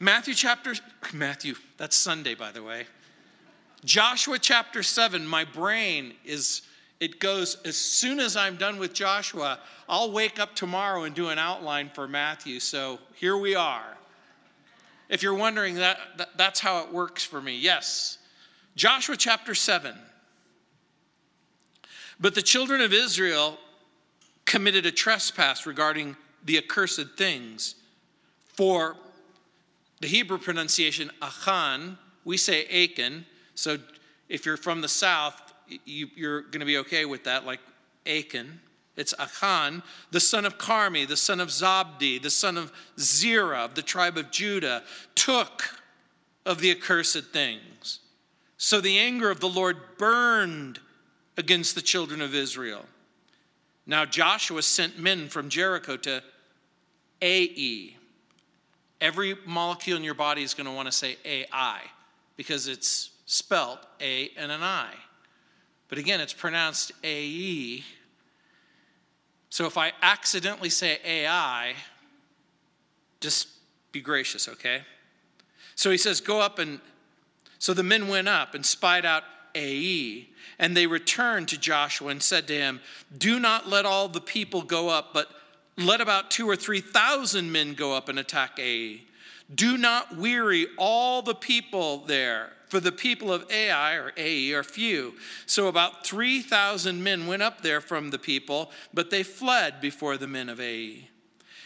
Matthew, that's Sunday, by the way. Joshua chapter 7, my brain goes, as soon as I'm done with Joshua, I'll wake up tomorrow and do an outline for Matthew. So here we are. If you're wondering, that's how it works for me. Yes, Joshua chapter 7. But the children of Israel committed a trespass regarding the accursed things. For the Hebrew pronunciation, Achan, we say Achan. So if you're from the south, you're going to be okay with that, like Achan. It's Achan, the son of Carmi, the son of Zabdi, the son of Zerah, of the tribe of Judah, took of the accursed things. So the anger of the Lord burned against the children of Israel. Now Joshua sent men from Jericho to Ai. Every molecule in your body is going to want to say Ai because it's spelt A and an I. But again, it's pronounced A-E. So if I accidentally say A-I, just be gracious, okay? So he says, go up and... So the men went up and spied out A-E, and they returned to Joshua and said to him, do not let all the people go up, but let about 2,000 or 3,000 men go up and attack A-E. Do not weary all the people there, for the people of Ai or Ai are few. So about 3,000 men went up there from the people, but they fled before the men of Ai.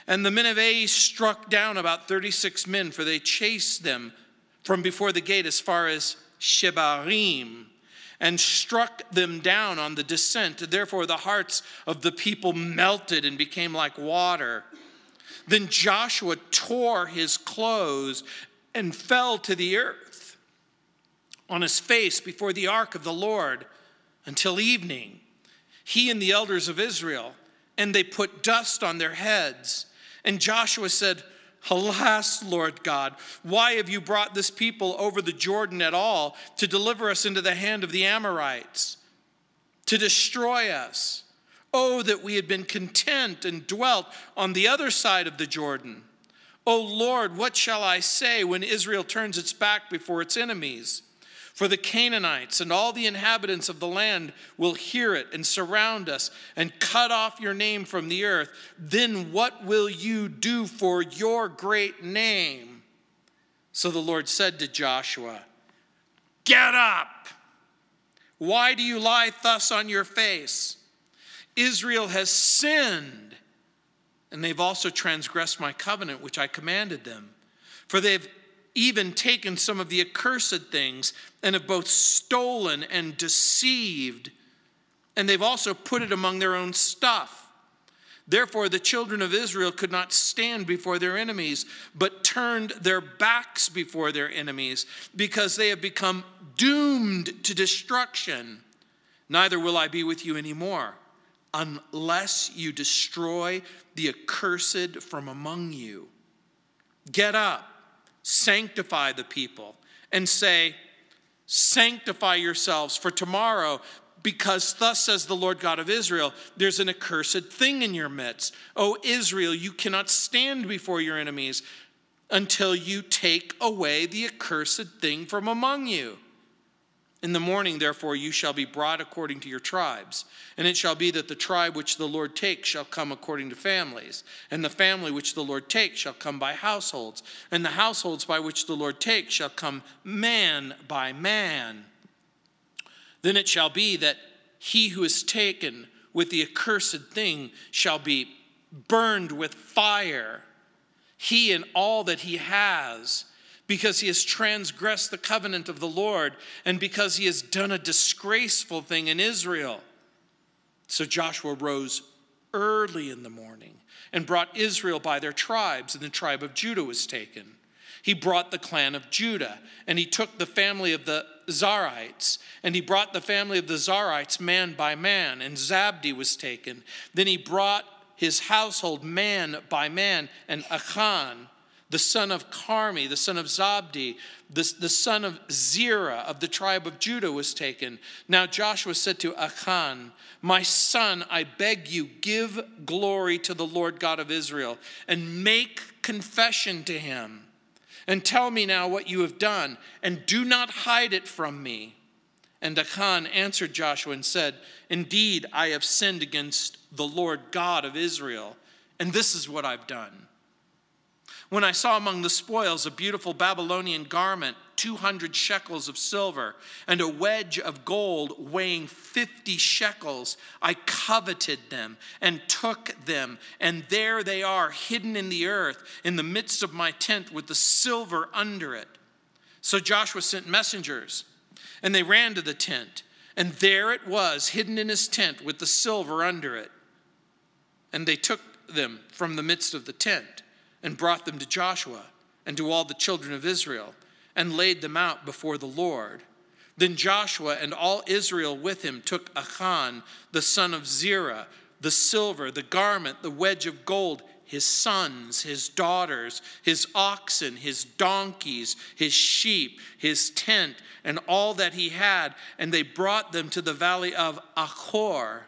And the men of Ai struck down about 36 men, for they chased them from before the gate as far as Shebarim, and struck them down on the descent. Therefore the hearts of the people melted and became like water. Then Joshua tore his clothes and fell to the earth on his face before the ark of the Lord until evening, he and the elders of Israel, and they put dust on their heads. And Joshua said, alas, Lord God, why have you brought this people over the Jordan at all to deliver us into the hand of the Amorites, to destroy us? Oh, that we had been content and dwelt on the other side of the Jordan. O Lord, what shall I say when Israel turns its back before its enemies? For the Canaanites and all the inhabitants of the land will hear it and surround us and cut off your name from the earth. Then what will you do for your great name? So the Lord said to Joshua, get up! Why do you lie thus on your face? Israel has sinned, and they've also transgressed my covenant, which I commanded them. For they've even taken some of the accursed things and have both stolen and deceived, and they've also put it among their own stuff. Therefore, the children of Israel could not stand before their enemies, but turned their backs before their enemies, because they have become doomed to destruction. Neither will I be with you anymore, unless you destroy the accursed from among you. Get up. Sanctify the people and say, sanctify yourselves for tomorrow, because thus says the Lord God of Israel, there's an accursed thing in your midst. O Israel, you cannot stand before your enemies until you take away the accursed thing from among you. In the morning, therefore, you shall be brought according to your tribes. And it shall be that the tribe which the Lord takes shall come according to families. And the family which the Lord takes shall come by households. And the households by which the Lord takes shall come man by man. Then it shall be that he who is taken with the accursed thing shall be burned with fire, he and all that he has, because he has transgressed the covenant of the Lord, and because he has done a disgraceful thing in Israel. So Joshua rose early in the morning and brought Israel by their tribes, and the tribe of Judah was taken. He brought the clan of Judah, and he took the family of the Zerites, and he brought the family of the Zerites man by man, and Zabdi was taken. Then he brought his household man by man, and Achan, the son of Carmi, the son of Zabdi, the son of Zerah of the tribe of Judah was taken. Now Joshua said to Achan, my son, I beg you, give glory to the Lord God of Israel and make confession to him. And tell me now what you have done, and do not hide it from me. And Achan answered Joshua and said, Indeed, I have sinned against the Lord God of Israel, and this is what I've done. When I saw among the spoils a beautiful Babylonian garment, 200 shekels of silver, and a wedge of gold weighing 50 shekels, I coveted them and took them, and there they are, hidden in the earth, in the midst of my tent with the silver under it. So Joshua sent messengers, and they ran to the tent, and there it was, hidden in his tent with the silver under it. And they took them from the midst of the tent and brought them to Joshua and to all the children of Israel, and laid them out before the Lord. Then Joshua and all Israel with him took Achan, the son of Zerah, the silver, the garment, the wedge of gold, his sons, his daughters, his oxen, his donkeys, his sheep, his tent, and all that he had, and they brought them to the valley of Achor.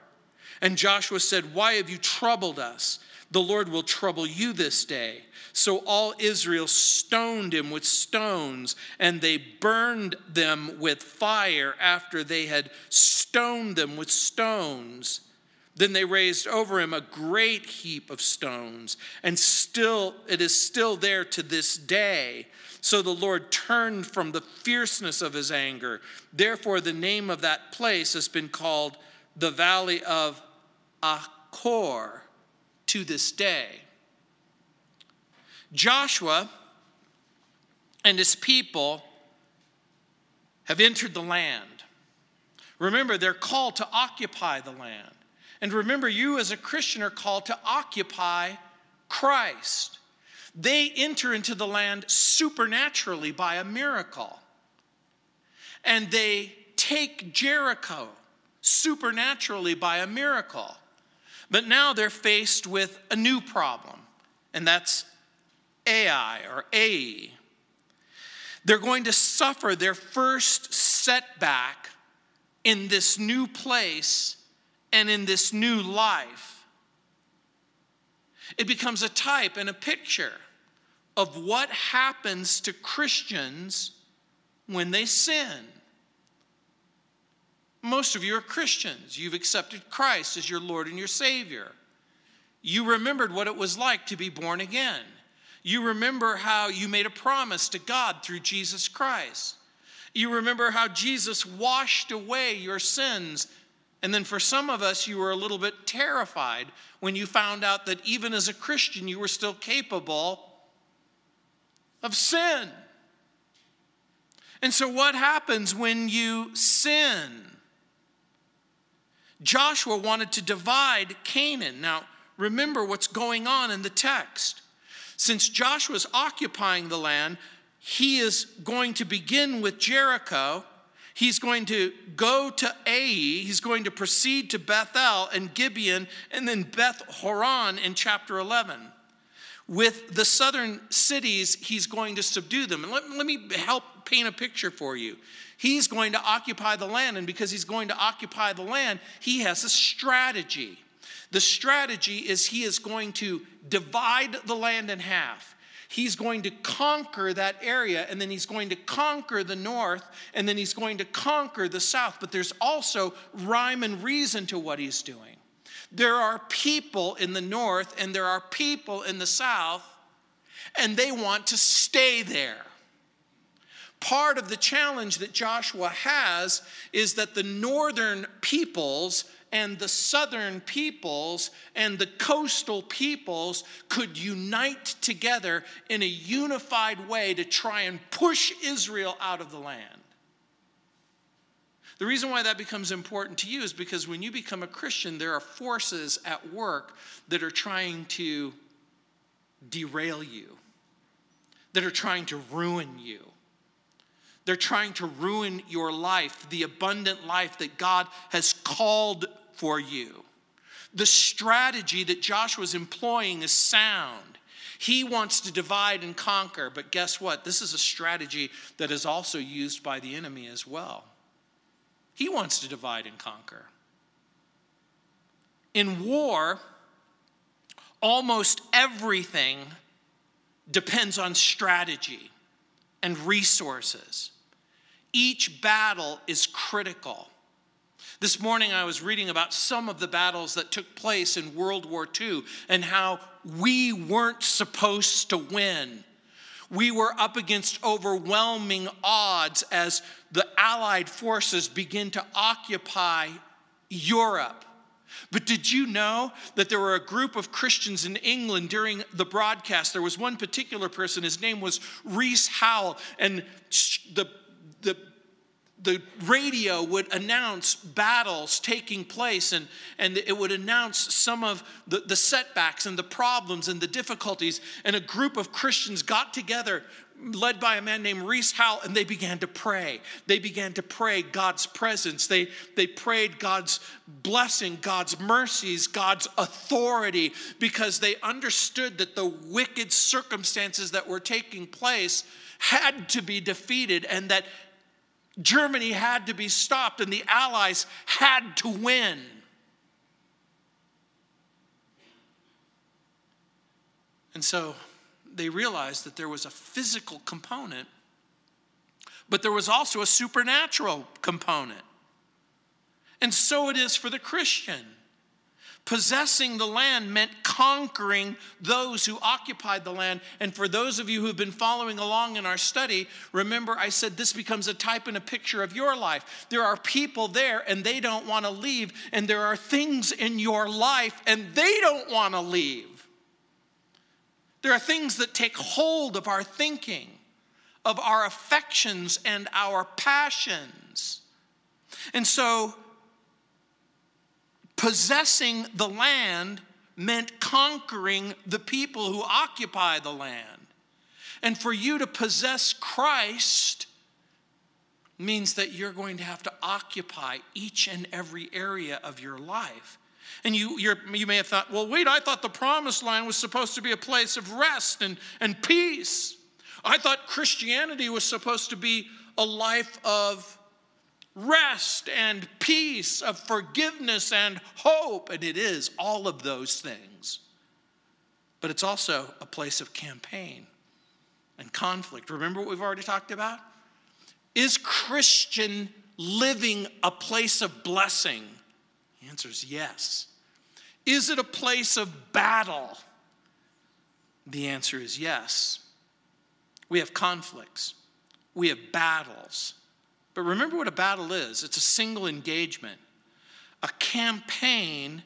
And Joshua said, Why have you troubled us? The Lord will trouble you this day. So all Israel stoned him with stones, and they burned them with fire after they had stoned them with stones. Then they raised over him a great heap of stones, and still it is still there to this day. So the Lord turned from the fierceness of his anger. Therefore the name of that place has been called the Valley of Achor to this day. Joshua and his people have entered the land. Remember, they're called to occupy the land. And remember, you as a Christian are called to occupy Christ. They enter into the land supernaturally by a miracle. And they take Jericho supernaturally by a miracle. But now they're faced with a new problem, and that's Ai or Ai. They're going to suffer their first setback in this new place and in this new life. It becomes a type and a picture of what happens to Christians when they sin. Most of you are Christians. You've accepted Christ as your Lord and your Savior. You remembered what it was like to be born again. You remember how you made a promise to God through Jesus Christ. You remember how Jesus washed away your sins. And then for some of us, you were a little bit terrified when you found out that even as a Christian, you were still capable of sin. And so what happens when you sin? Joshua wanted to divide Canaan. Now, remember what's going on in the text. Since Joshua's occupying the land, he is going to begin with Jericho. He's going to go to Ai. He's going to proceed to Bethel and Gibeon, and then Beth Horon in chapter 11. With the southern cities, he's going to subdue them. And let me help paint a picture for you. He's going to occupy the land, and because he's going to occupy the land, he has a strategy. The strategy is he is going to divide the land in half. He's going to conquer that area, and then he's going to conquer the north, and then he's going to conquer the south. But there's also rhyme and reason to what he's doing. There are people in the north, and there are people in the south, and they want to stay there. Part of the challenge that Joshua has is that the northern peoples and the southern peoples and the coastal peoples could unite together in a unified way to try and push Israel out of the land. The reason why that becomes important to you is because when you become a Christian, there are forces at work that are trying to derail you, that are trying to ruin you. They're trying to ruin your life, the abundant life that God has called for you. The strategy that Joshua's employing is sound. He wants to divide and conquer, but guess what? This is a strategy that is also used by the enemy as well. He wants to divide and conquer. In war, almost everything depends on strategy. and resources. Each battle is critical. This morning I was reading about some of the battles that took place in World War II and how we weren't supposed to win. We were up against overwhelming odds as the Allied forces begin to occupy Europe. But did you know that there were a group of Christians in England during the broadcast? There was one particular person, his name was Reese Howell, and the radio would announce battles taking place, and it would announce some of the setbacks and the problems and the difficulties. And a group of Christians got together, led by a man named Reese Howell, and they began to pray. They began to pray God's presence. They prayed God's blessing, God's mercies, God's authority, because they understood that the wicked circumstances that were taking place had to be defeated, and that Germany had to be stopped, and the Allies had to win. And so they realized that there was a physical component, but there was also a supernatural component. And so it is for the Christian. Possessing the land meant conquering those who occupied the land. And for those of you who have been following along in our study, remember I said this becomes a type and a picture of your life. There are people there and they don't want to leave. And there are things in your life and they don't want to leave. There are things that take hold of our thinking, of our affections and our passions. And so possessing the land meant conquering the people who occupy the land. And for you to possess Christ means that you're going to have to occupy each and every area of your life. And you may have thought, well, wait, I thought the promised land was supposed to be a place of rest and peace. I thought Christianity was supposed to be a life of rest and peace, of forgiveness and hope, and it is all of those things. But it's also a place of campaign and conflict. Remember what we've already talked about? Is Christian living a place of blessing? The answer is yes. Is it a place of battle? The answer is yes. We have conflicts. We have battles. But remember what a battle is. It's a single engagement. A campaign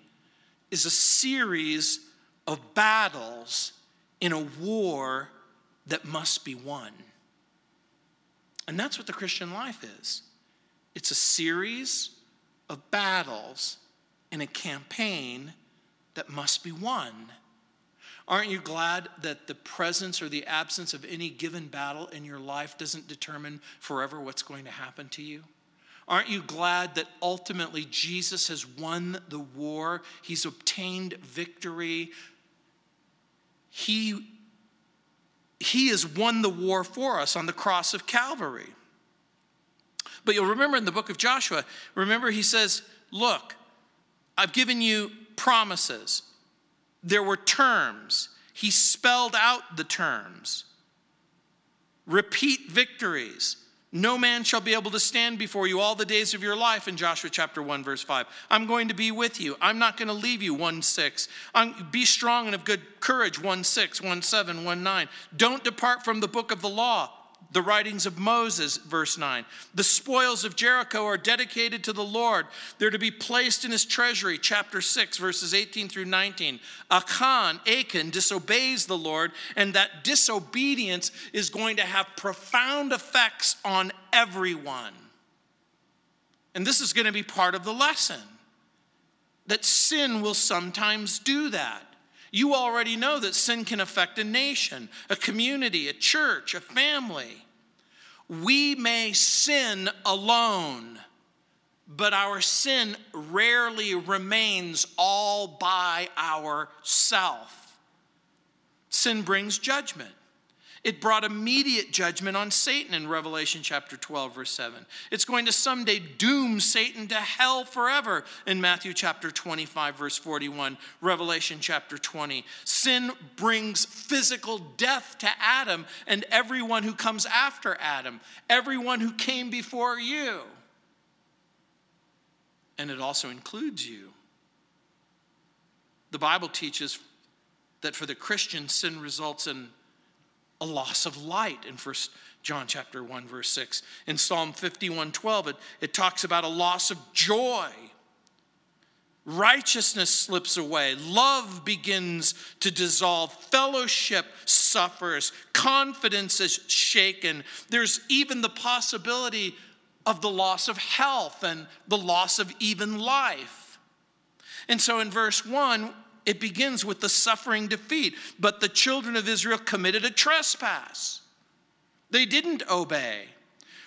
is a series of battles in a war that must be won. And that's what the Christian life is. It's a series of battles in a campaign that must be won. Aren't you glad that the presence or the absence of any given battle in your life doesn't determine forever what's going to happen to you? Aren't you glad that ultimately Jesus has won the war? He's obtained victory. He has won the war for us on the cross of Calvary. But you'll remember in the book of Joshua, remember he says, look, I've given you promises. There were terms. He spelled out the terms. Repeat victories. No man shall be able to stand before you all the days of your life in Joshua chapter 1, verse 5. I'm going to be with you. I'm not going to leave you, 1:6. Be strong and of good courage, 1:6, 1:7, 1:9. Don't depart from the book of the law, the writings of Moses, verse 9. The spoils of Jericho are dedicated to the Lord. They're to be placed in his treasury, chapter 6, verses 18 through 19. Achan disobeys the Lord, and that disobedience is going to have profound effects on everyone. And this is going to be part of the lesson, that sin will sometimes do that. You already know that sin can affect a nation, a community, a church, a family. We may sin alone, but our sin rarely remains all by ourselves. Sin brings judgment. It brought immediate judgment on Satan in Revelation chapter 12, verse 7. It's going to someday doom Satan to hell forever in Matthew chapter 25, verse 41, Revelation chapter 20. Sin brings physical death to Adam and everyone who comes after Adam, everyone who came before you. And it also includes you. The Bible teaches that for the Christian, sin results in a loss of light in 1 John chapter 1, verse 6. In Psalm 51:12, it talks about a loss of joy. Righteousness slips away. Love begins to dissolve. Fellowship suffers. Confidence is shaken. There's even the possibility of the loss of health and the loss of even life. And so in verse 1, it begins with the suffering defeat. But the children of Israel committed a trespass. They didn't obey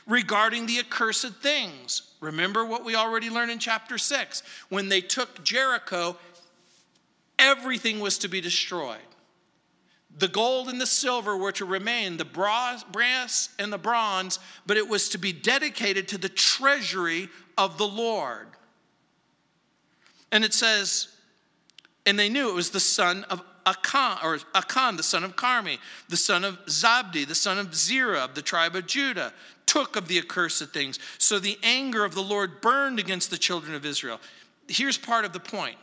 regarding the accursed things. Remember what we already learned in chapter 6. When they took Jericho, everything was to be destroyed. The gold and the silver were to remain, the brass and the bronze, but it was to be dedicated to the treasury of the Lord. And it says, and they knew it was the son of Achan, the son of Carmi, the son of Zabdi, the son of Zerah, of the tribe of Judah, took of the accursed things. So the anger of the Lord burned against the children of Israel. Here's part of the point.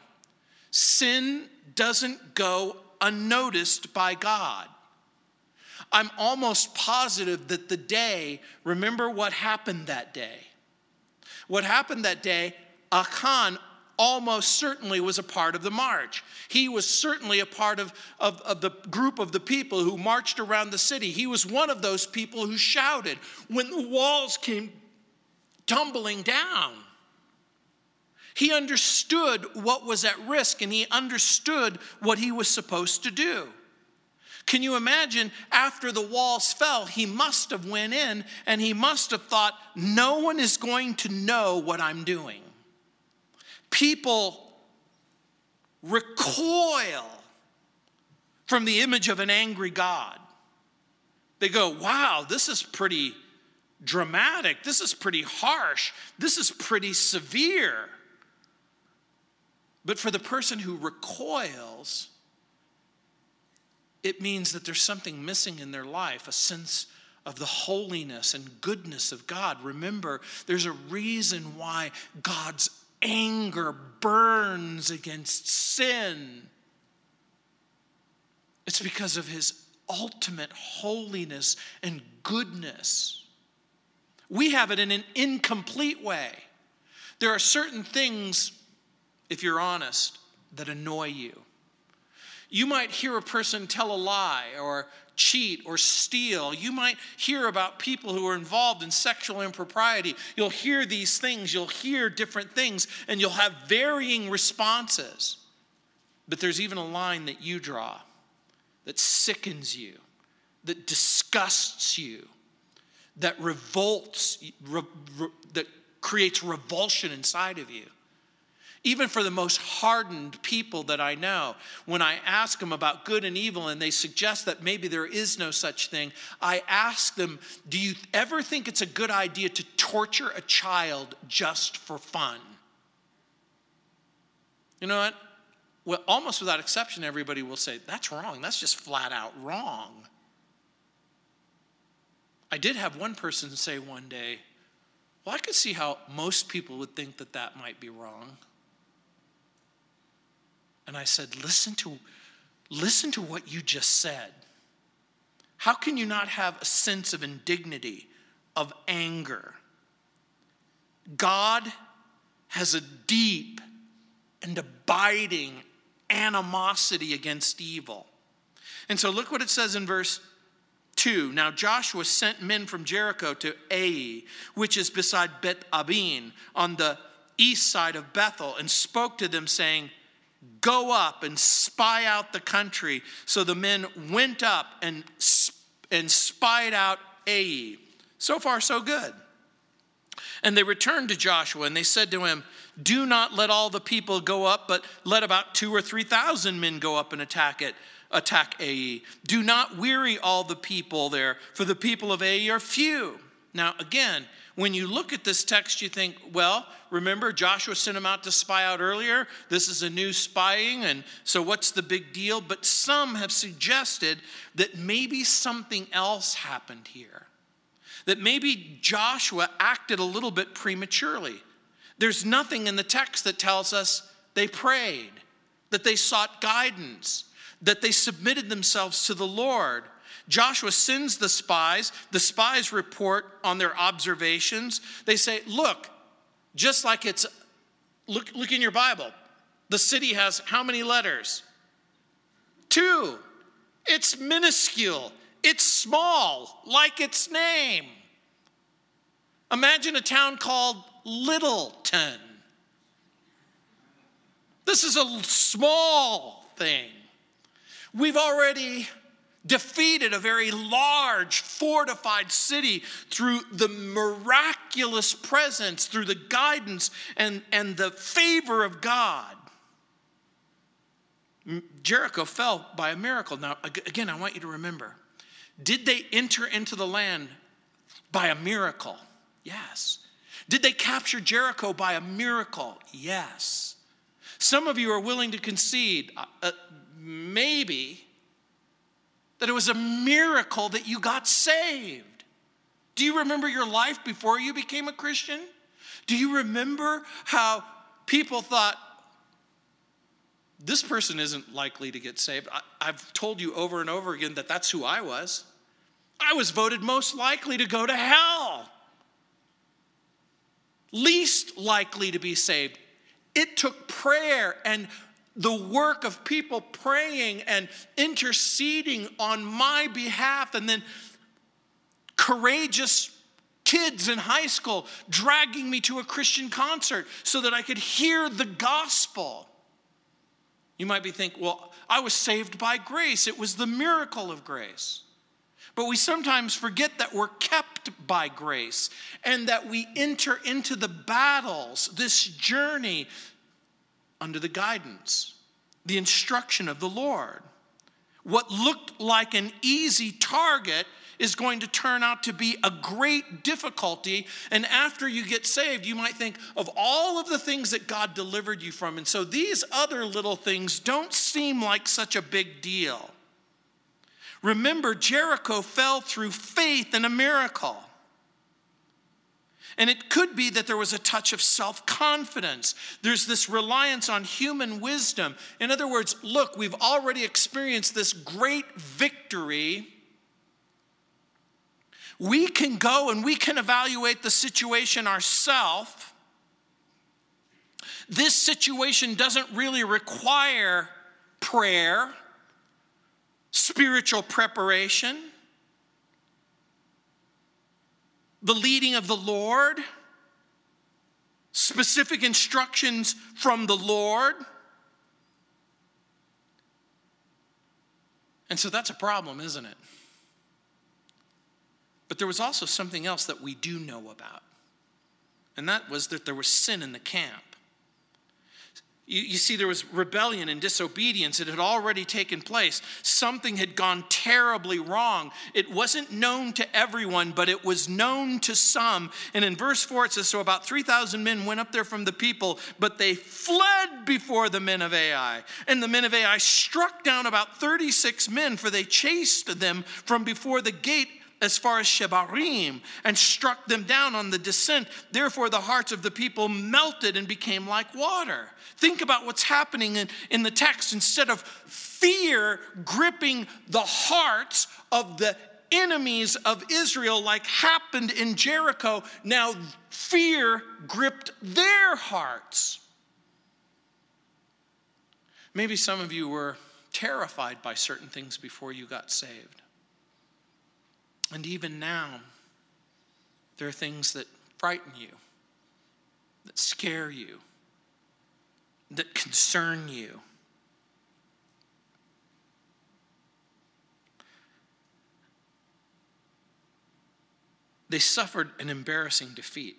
Sin doesn't go unnoticed by God. I'm almost positive that the day, remember what happened that day. What happened that day, Achan almost certainly was a part of the march. He was certainly a part of the group of the people who marched around the city. He was one of those people who shouted when the walls came tumbling down. He understood what was at risk, and he understood what he was supposed to do. Can you imagine, after the walls fell, he must have went in, and he must have thought, no one is going to know what I'm doing. People recoil from the image of an angry God. They go, wow, this is pretty dramatic. This is pretty harsh. This is pretty severe. But for the person who recoils, it means that there's something missing in their life, a sense of the holiness and goodness of God. Remember, there's a reason why God's anger burns against sin. It's because of his ultimate holiness and goodness. We have it in an incomplete way. There are certain things, if you're honest, that annoy you. You might hear a person tell a lie or cheat or steal. You might hear about people who are involved in sexual impropriety. You'll hear these things. You'll hear different things, and you'll have varying responses. But there's even a line that you draw that sickens you, that disgusts you, that revolts, that creates revulsion inside of you. Even for the most hardened people that I know, when I ask them about good and evil and they suggest that maybe there is no such thing, I ask them, do you ever think it's a good idea to torture a child just for fun? You know what? Well, almost without exception, everybody will say, that's wrong. That's just flat out wrong. I did have one person say one day, well, I could see how most people would think that that might be wrong. And I said, listen to what you just said. How can you not have a sense of indignity, of anger? God has a deep and abiding animosity against evil. And so look what it says in verse 2. Now Joshua sent men from Jericho to Ai, which is beside Beth Abin on the east side of Bethel, and spoke to them, saying, go up and spy out the country. So the men went up and spied out Ai. So far, so good. And they returned to Joshua, and they said to him, do not let all the people go up, but let about 2,000 or 3,000 men go up and attack it. attack Ai. Do not weary all the people there, for the people of Ai are few. Now, again, when you look at this text, you think, well, remember Joshua sent them out to spy out earlier. This is a new spying, and so what's the big deal? But some have suggested that maybe something else happened here, that maybe Joshua acted a little bit prematurely. There's nothing in the text that tells us they prayed, that they sought guidance, that they submitted themselves to the Lord. Joshua sends the spies. The spies report on their observations. They say, look, just like it's, look in your Bible. The city has how many letters? 2. It's minuscule. It's small, like its name. Imagine a town called Littleton. This is a small thing. We've already defeated a very large, fortified city through the miraculous presence, through the guidance and the favor of God. Jericho fell by a miracle. Now, again, I want you to remember, did they enter into the land by a miracle? Yes. Did they capture Jericho by a miracle? Yes. Some of you are willing to concede, maybe, that it was a miracle that you got saved. Do you remember your life before you became a Christian? Do you remember how people thought, this person isn't likely to get saved? I've told you over and over again that that's who I was. I was voted most likely to go to hell, least likely to be saved. It took prayer and the work of people praying and interceding on my behalf, and then courageous kids in high school dragging me to a Christian concert so that I could hear the gospel. You might be thinking, well, I was saved by grace. It was the miracle of grace. But we sometimes forget that we're kept by grace and that we enter into the battles, this journey, under the guidance, the instruction of the Lord. What looked like an easy target is going to turn out to be a great difficulty. And after you get saved, you might think of all of the things that God delivered you from. And so these other little things don't seem like such a big deal. Remember, Jericho fell through faith in a miracle. And it could be that there was a touch of self-confidence. There's this reliance on human wisdom. In other words, look, we've already experienced this great victory. We can go and we can evaluate the situation ourselves. This situation doesn't really require prayer, spiritual preparation, the leading of the Lord, specific instructions from the Lord. And so that's a problem, isn't it? But there was also something else that we do know about. And that was that there was sin in the camp. You see, there was rebellion and disobedience. It had already taken place. Something had gone terribly wrong. It wasn't known to everyone, but it was known to some. And in verse 4, it says, so about 3,000 men went up there from the people, but they fled before the men of Ai. And the men of Ai struck down about 36 men, for they chased them from before the gate as far as Shebarim, and struck them down on the descent. Therefore, the hearts of the people melted and became like water. Think about what's happening in the text. Instead of fear gripping the hearts of the enemies of Israel, like happened in Jericho, now fear gripped their hearts. Maybe some of you were terrified by certain things before you got saved. And even now, there are things that frighten you, that scare you, that concern you. They suffered an embarrassing defeat.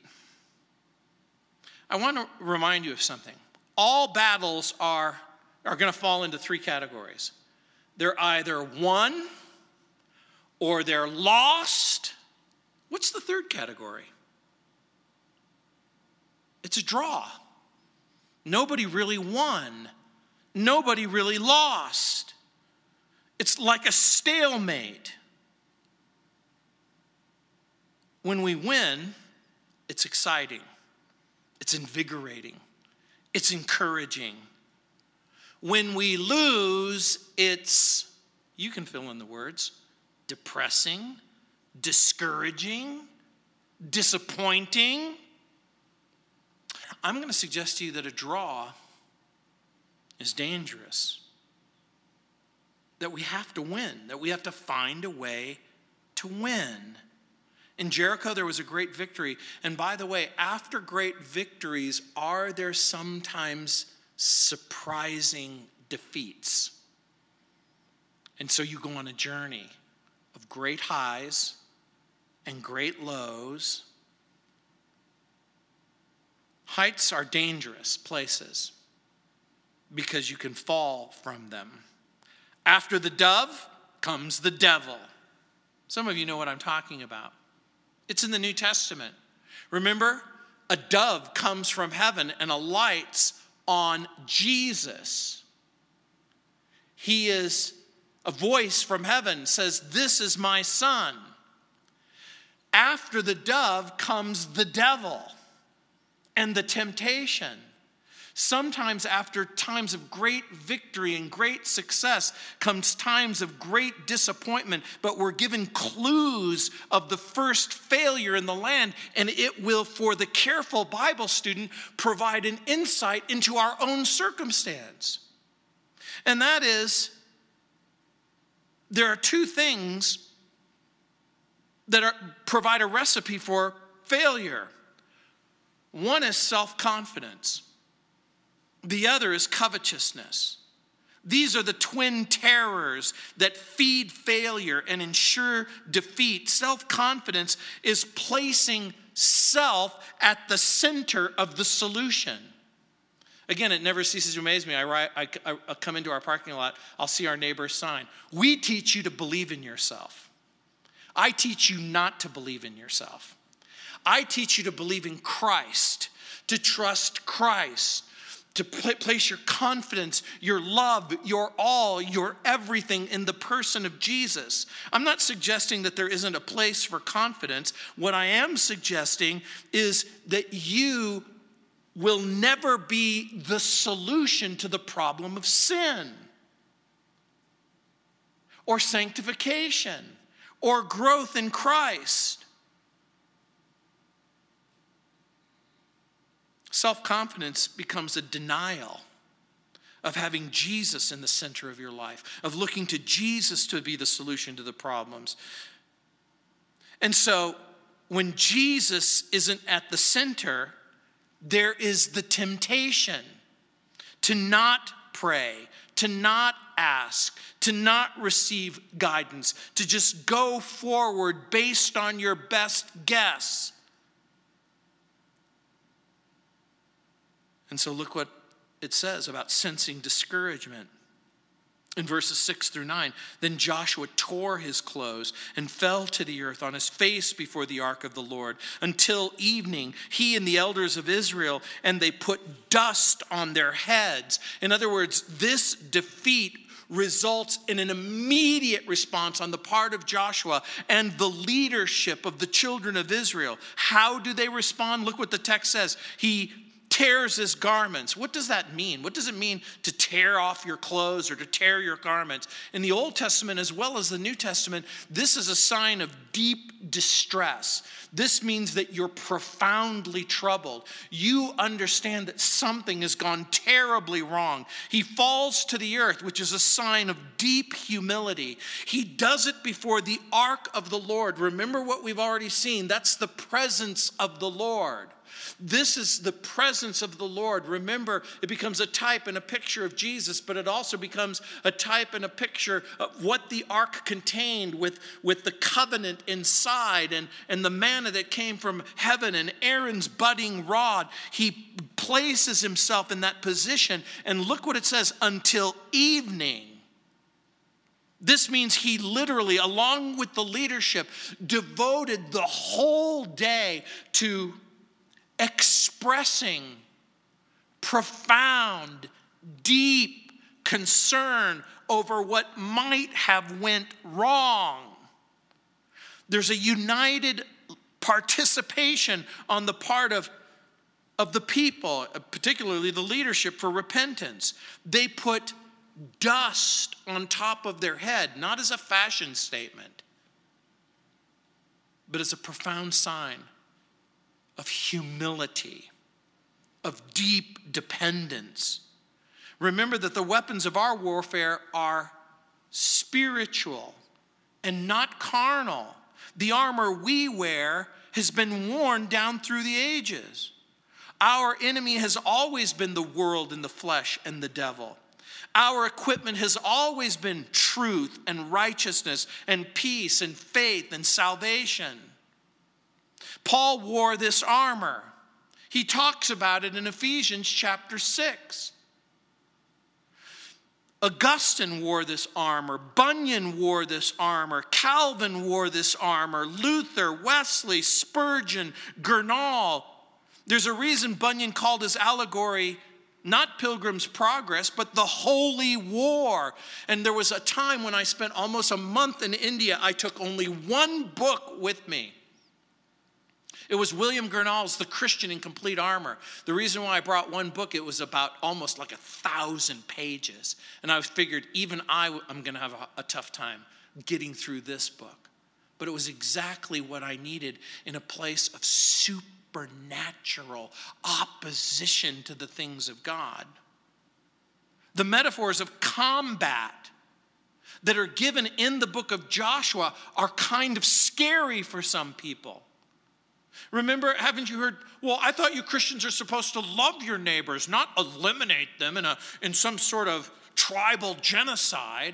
I want to remind you of something. All battles are going to fall into 3 categories. They're either won or they're lost. What's the third category? It's a draw. Nobody really won. Nobody really lost. It's like a stalemate. When we win, it's exciting. It's invigorating. It's encouraging. When we lose, it's, you can fill in the words, depressing, discouraging, disappointing. I'm going to suggest to you that a draw is dangerous. That we have to win. That we have to find a way to win. In Jericho, there was a great victory. And by the way, after great victories, are there sometimes surprising defeats? And so you go on a journey of great highs and great lows. Heights are dangerous places because you can fall from them. After the dove comes the devil. Some of you know what I'm talking about. It's in the New Testament. Remember, a dove comes from heaven and alights on Jesus. He is, a voice from heaven says, "This is my son." After the dove comes the devil. And the temptation. Sometimes after times of great victory and great success comes times of great disappointment, but we're given clues of the first failure in the land, and it will, for the careful Bible student, provide an insight into our own circumstance. And that is, there are two things that provide a recipe for failure. One is self-confidence. The other is covetousness. These are the twin terrors that feed failure and ensure defeat. Self-confidence is placing self at the center of the solution. Again, it never ceases to amaze me. I come into our parking lot. I'll see our neighbor's sign. We teach you to believe in yourself. I teach you not to believe in yourself. I teach you to believe in Christ, to trust Christ, to place your confidence, your love, your all, your everything in the person of Jesus. I'm not suggesting that there isn't a place for confidence. What I am suggesting is that you will never be the solution to the problem of sin or sanctification or growth in Christ. Self-confidence becomes a denial of having Jesus in the center of your life, of looking to Jesus to be the solution to the problems. And so when Jesus isn't at the center, there is the temptation to not pray, to not ask, to not receive guidance, to just go forward based on your best guess. And so look what it says about sensing discouragement. In verses 6-9, then Joshua tore his clothes and fell to the earth on his face before the ark of the Lord until evening, he and the elders of Israel, and they put dust on their heads. In other words, this defeat results in an immediate response on the part of Joshua and the leadership of the children of Israel. How do they respond? Look what the text says. He tears his garments. What does that mean? What does it mean to tear off your clothes or to tear your garments? In the Old Testament as well as the New Testament, this is a sign of deep distress. This means that you're profoundly troubled. You understand that something has gone terribly wrong. He falls to the earth, which is a sign of deep humility. He does it before the ark of the Lord. Remember what we've already seen. That's the presence of the Lord. This is the presence of the Lord. Remember, it becomes a type and a picture of Jesus, but it also becomes a type and a picture of what the ark contained with the covenant inside and the manna that came from heaven and Aaron's budding rod. He places himself in that position, and look what it says, until evening. This means he literally, along with the leadership, devoted the whole day to expressing profound, deep concern over what might have went wrong. There's a united participation on the part of the people, particularly the leadership, for repentance. They put dust on top of their head, not as a fashion statement, but as a profound sign of humility, of deep dependence. Remember that the weapons of our warfare are spiritual and not carnal. The armor we wear has been worn down through the ages. Our enemy has always been the world and the flesh and the devil. Our equipment has always been truth and righteousness and peace and faith and salvation. Paul wore this armor. He talks about it in Ephesians chapter 6. Augustine wore this armor. Bunyan wore this armor. Calvin wore this armor. Luther, Wesley, Spurgeon, Gurnall. There's a reason Bunyan called his allegory not Pilgrim's Progress, but the Holy War. And there was a time when I spent almost a month in India. I took only one book with me. It was William Gurnall's The Christian in Complete Armor. The reason why I brought one book, it was about almost like 1,000 pages. And I figured even I'm going to have a tough time getting through this book. But it was exactly what I needed in a place of supernatural opposition to the things of God. The metaphors of combat that are given in the book of Joshua are kind of scary for some people. Remember, haven't you heard, well, I thought you Christians are supposed to love your neighbors, not eliminate them in some sort of tribal genocide.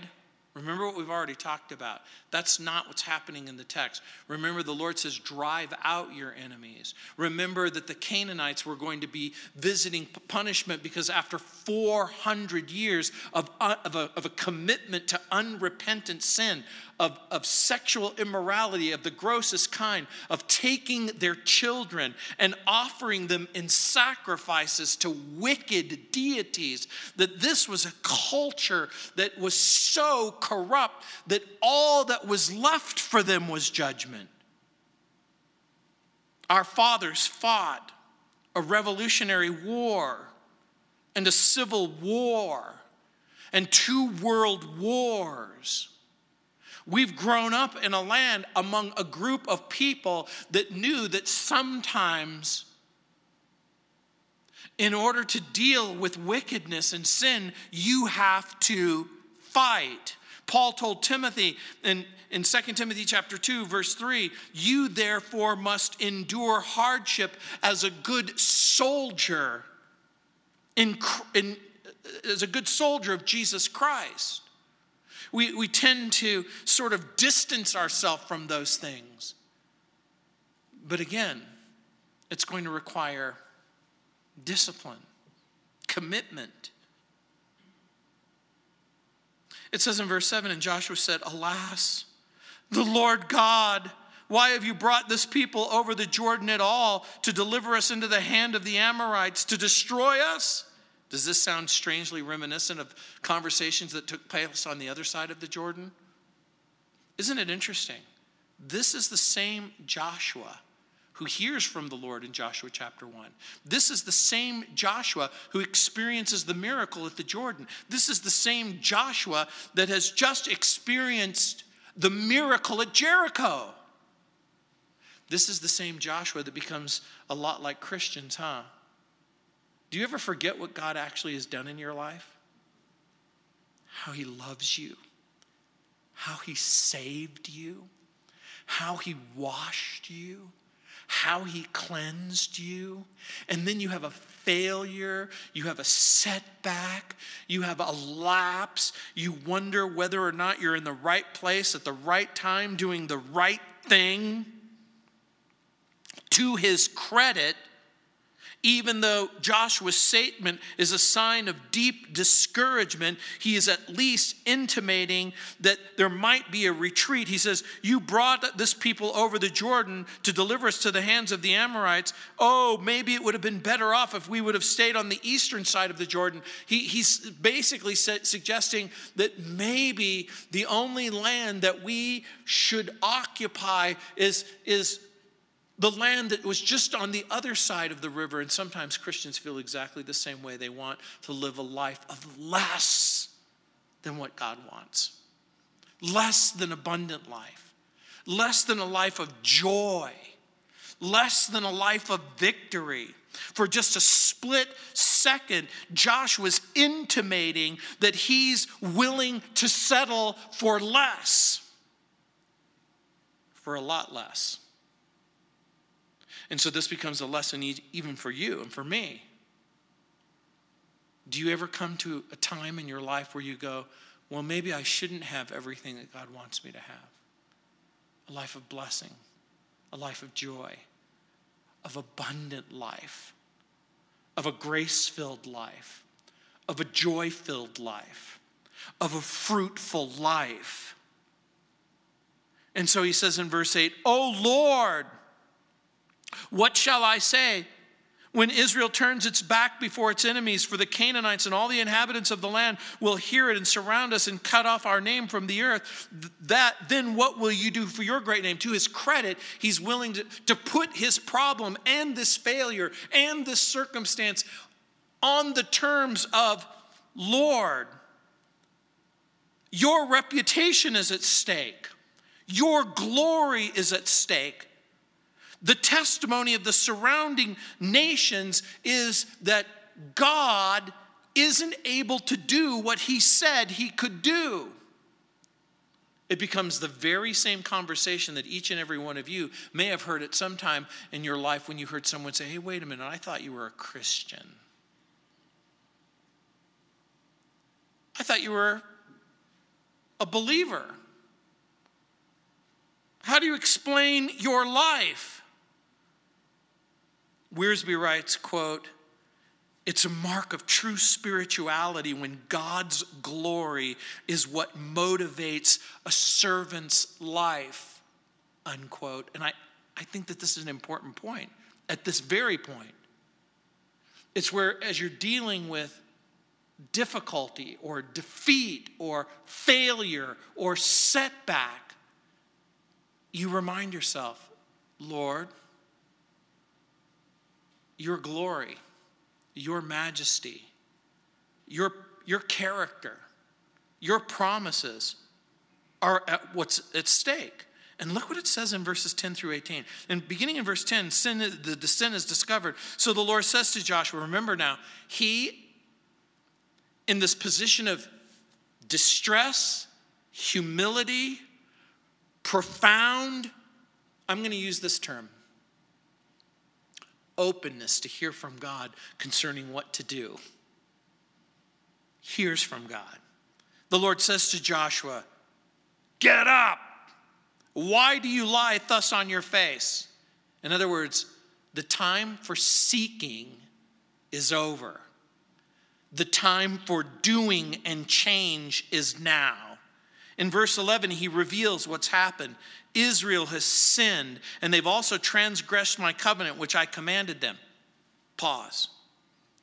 Remember what we've already talked about. That's not what's happening in the text. Remember, the Lord says, drive out your enemies. Remember that the Canaanites were going to be visiting punishment because after 400 years of a commitment to unrepentant sin, of sexual immorality of the grossest kind, of taking their children and offering them in sacrifices to wicked deities, that this was a culture that was so corrupt that all that was left for them was judgment. Our fathers fought a revolutionary war and a civil war and 2 world wars. We've grown up in a land among a group of people that knew that sometimes, in order to deal with wickedness and sin, you have to fight. Paul told Timothy in 2 Timothy chapter 2, verse 3, you therefore must endure hardship as a good soldier of Jesus Christ. We tend to sort of distance ourselves from those things. But again, it's going to require discipline, commitment. It says in verse 7, and Joshua said, alas, the Lord God, why have you brought this people over the Jordan at all to deliver us into the hand of the Amorites to destroy us? Does this sound strangely reminiscent of conversations that took place on the other side of the Jordan? Isn't it interesting? This is the same Joshua who hears from the Lord in Joshua chapter 1. This is the same Joshua who experiences the miracle at the Jordan. This is the same Joshua that has just experienced the miracle at Jericho. This is the same Joshua that becomes a lot like Christians, huh? Do you ever forget what God actually has done in your life? How he loves you, how he saved you, how he washed you, how he cleansed you. And then you have a failure, you have a setback, you have a lapse. You wonder whether or not you're in the right place at the right time doing the right thing. To his credit, Even though Joshua's statement is a sign of deep discouragement, he is at least intimating that there might be a retreat. He says, you brought this people over the Jordan to deliver us to the hands of the Amorites. Oh, maybe it would have been better off if we would have stayed on the eastern side of the Jordan. He's basically suggesting that maybe the only land that we should occupy is the land that was just on the other side of the river. And sometimes Christians feel exactly the same way. They want to live a life of less than what God wants. Less than abundant life. Less than a life of joy. Less than a life of victory. For just a split second, Joshua's intimating that he's willing to settle for less. For a lot less. And so this becomes a lesson even for you and for me. Do you ever come to a time in your life where you go, well, maybe I shouldn't have everything that God wants me to have? A life of blessing, a life of joy, of abundant life, of a grace-filled life, of a joy-filled life, of a fruitful life. And so he says in verse 8, O Lord, what shall I say when Israel turns its back before its enemies? For the Canaanites and all the inhabitants of the land will hear it and surround us and cut off our name from the earth. Then what will you do for your great name? To his credit, he's willing to put his problem and this failure and this circumstance on the terms of, Lord, your reputation is at stake. Your glory is at stake. The testimony of the surrounding nations is that God isn't able to do what he said he could do. It becomes the very same conversation that each and every one of you may have heard at some time in your life when you heard someone say, hey, wait a minute, I thought you were a Christian. I thought you were a believer. How do you explain your life? Wearsby writes, quote, it's a mark of true spirituality when God's glory is what motivates a servant's life, unquote. And I think that this is an important point at this very point. It's where as you're dealing with difficulty or defeat or failure or setback, you remind yourself, Lord, your glory, your majesty, your character, your promises are at what's at stake. And look what it says in verses 10 through 18. And beginning in verse 10, the sin is discovered. So the Lord says to Joshua, remember now, he, in this position of distress, humility, profound, I'm going to use this term, openness to hear from God concerning what to do. Hears from God. The Lord says to Joshua, get up. Why do you lie thus on your face? In other words, the time for seeking is over. The time for doing and change is now. In verse 11, he reveals what's happened. Israel has sinned, and they've also transgressed my covenant, which I commanded them. Pause.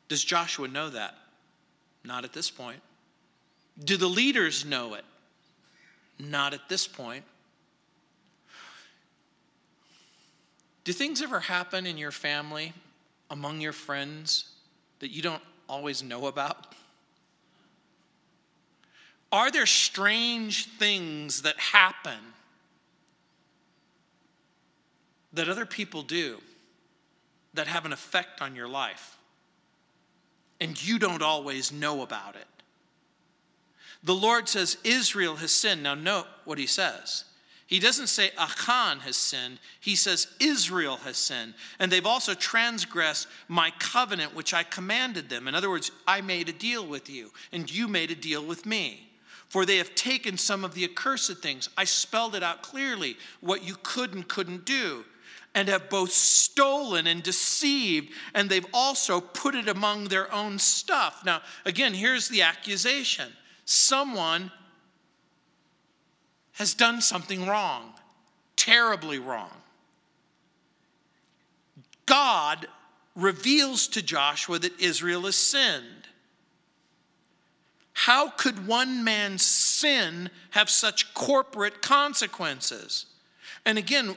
Does Joshua know that? Not at this point. Do the leaders know it? Not at this point. Do things ever happen in your family, among your friends, that you don't always know about? Are there strange things that happen that other people do that have an effect on your life and you don't always know about it? The Lord says, Israel has sinned. Now note what he says. He doesn't say Achan has sinned. He says Israel has sinned. And they've also transgressed my covenant, which I commanded them. In other words, I made a deal with you and you made a deal with me. For they have taken some of the accursed things. I spelled it out clearly, what you could and couldn't do. and have both stolen and deceived, and they've also put it among their own stuff. Now, again, here's the accusation. Someone has done something wrong, terribly wrong. God reveals to Joshua that Israel has sinned. How could one man's sin have such corporate consequences? And again,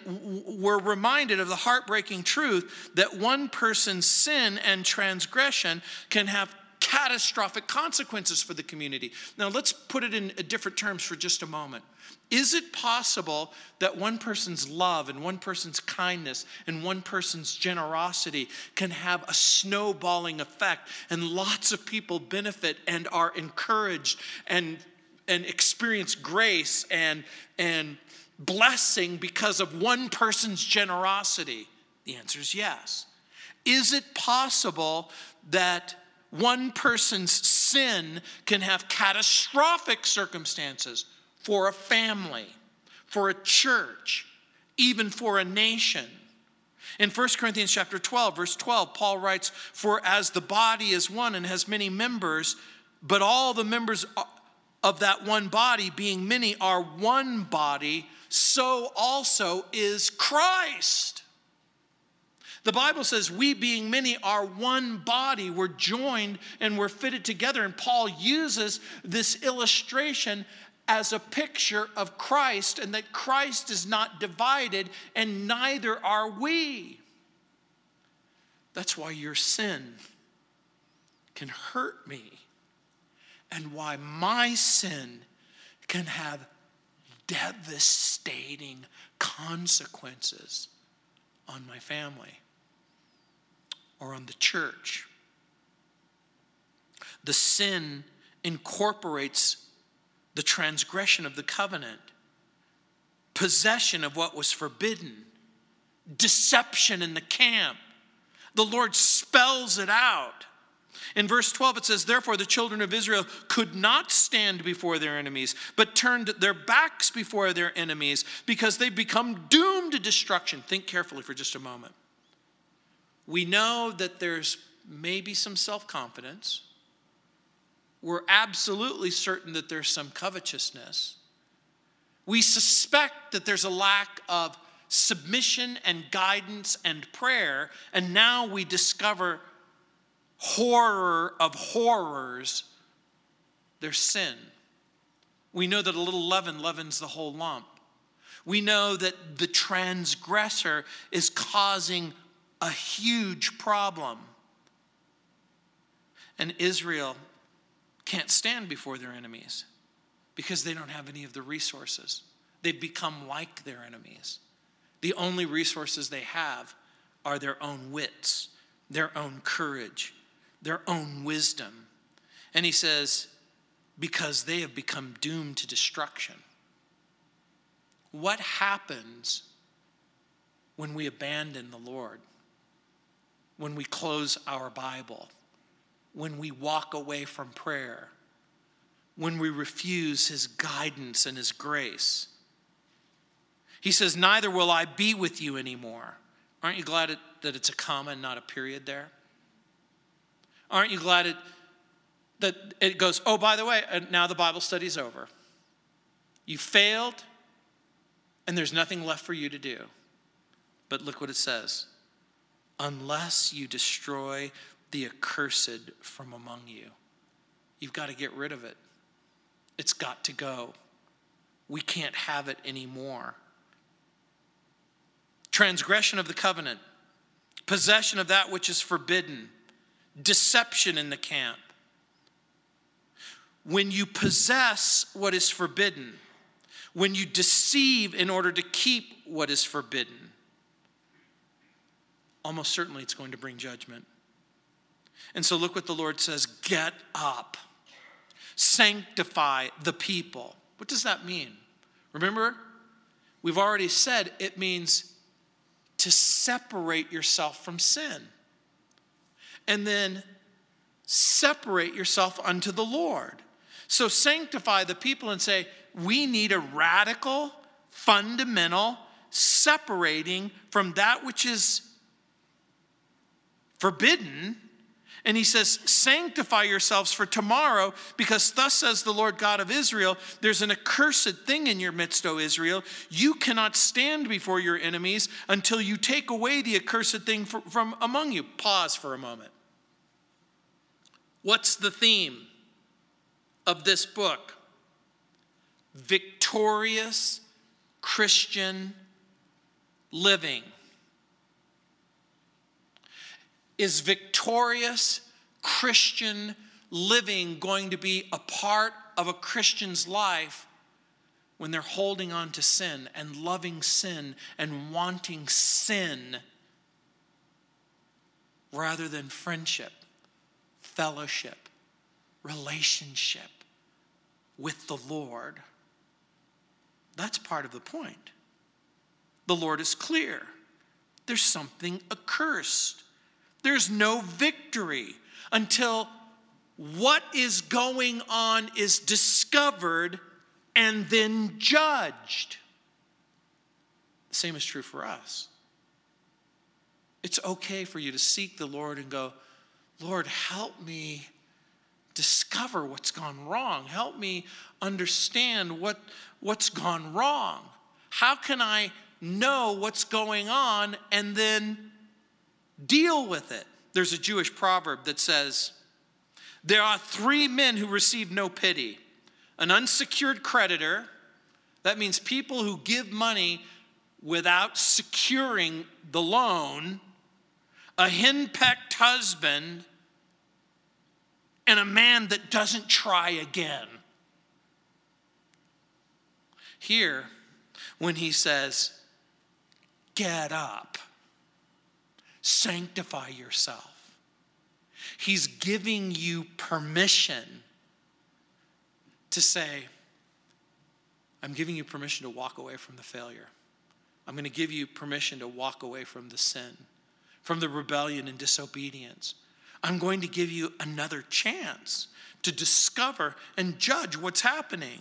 we're reminded of the heartbreaking truth that one person's sin and transgression can have catastrophic consequences for the community. Now, let's put it in different terms for just a moment. Is it possible that one person's love and one person's kindness and one person's generosity can have a snowballing effect, and lots of people benefit and are encouraged and experience grace and blessing because of one person's generosity? The answer is yes. Is it possible that one person's sin can have catastrophic circumstances for a family, for a church, even for a nation? In 1 Corinthians chapter 12, verse 12, Paul writes, "For as the body is one and has many members, but all the members of that one body, being many, are one body, so also is Christ." The Bible says we, being many, are one body. We're joined and we're fitted together. And Paul uses this illustration as a picture of Christ, and that Christ is not divided, and neither are we. That's why your sin can hurt me, and why my sin can have devastating consequences on my family or on the church. The sin incorporates the transgression of the covenant, possession of what was forbidden, deception in the camp. The Lord spells it out. In verse 12 it says, "Therefore the children of Israel could not stand before their enemies, but turned their backs before their enemies, because they've become doomed to destruction." Think carefully for just a moment. We know that there's maybe some self-confidence. We're absolutely certain that there's some covetousness. We suspect that there's a lack of submission and guidance and prayer. And now we discover, horror of horrors, their sin. We know that a little leaven leavens the whole lump. We know that the transgressor is causing a huge problem. And Israel can't stand before their enemies because they don't have any of the resources. They've become like their enemies. The only resources they have are their own wits, their own courage, their own wisdom. And he says, because they have become doomed to destruction. What happens when we abandon the Lord? When we close our Bible? When we walk away from prayer? When we refuse his guidance and his grace? He says, "Neither will I be with you anymore." Aren't you glad that it's a comma and not a period there? Aren't you glad that it goes, oh, by the way, now the Bible study's over. You failed, and there's nothing left for you to do. But look what it says. Unless you destroy the accursed from among you. You've got to get rid of it. It's got to go. We can't have it anymore. Transgression of the covenant, possession of that which is forbidden, deception in the camp. When you possess what is forbidden, when you deceive in order to keep what is forbidden, almost certainly it's going to bring judgment. And so look what the Lord says, get up, sanctify the people. What does that mean? Remember, we've already said it means to separate yourself from sin, and then separate yourself unto the Lord. So sanctify the people and say, we need a radical, fundamental separating from that which is forbidden. And he says, sanctify yourselves for tomorrow, because thus says the Lord God of Israel, there's an accursed thing in your midst, O Israel. You cannot stand before your enemies until you take away the accursed thing from among you. Pause for a moment. What's the theme of this book? Victorious Christian living. Is victorious Christian living going to be a part of a Christian's life when they're holding on to sin and loving sin and wanting sin rather than friendship, fellowship, relationship with the Lord? That's part of the point. The Lord is clear. There's something accursed. There's no victory until what is going on is discovered and then judged. The same is true for us. It's okay for you to seek the Lord and go, Lord, help me discover what's gone wrong. Help me understand what's gone wrong. How can I know what's going on and then deal with it? There's a Jewish proverb that says, there are three men who receive no pity. An unsecured creditor, that means people who give money without securing the loan, a henpecked husband, and a man that doesn't try again. Here, when he says, get up, sanctify yourself, he's giving you permission to say, I'm giving you permission to walk away from the failure. I'm going to give you permission to walk away from the sin, from the rebellion and disobedience. I'm going to give you another chance to discover and judge what's happening.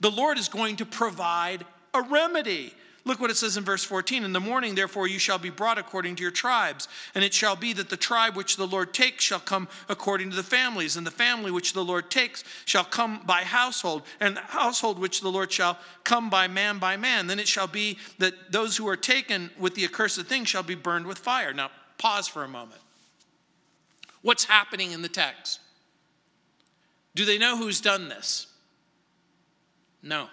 The Lord is going to provide a remedy. Look what it says in verse 14. In the morning, therefore, you shall be brought according to your tribes. And it shall be that the tribe which the Lord takes shall come according to the families. And the family which the Lord takes shall come by household. And the household which the Lord shall come by man by man. Then it shall be that those who are taken with the accursed thing shall be burned with fire. Now, pause for a moment. What's happening in the text? Do they know who's done this? No.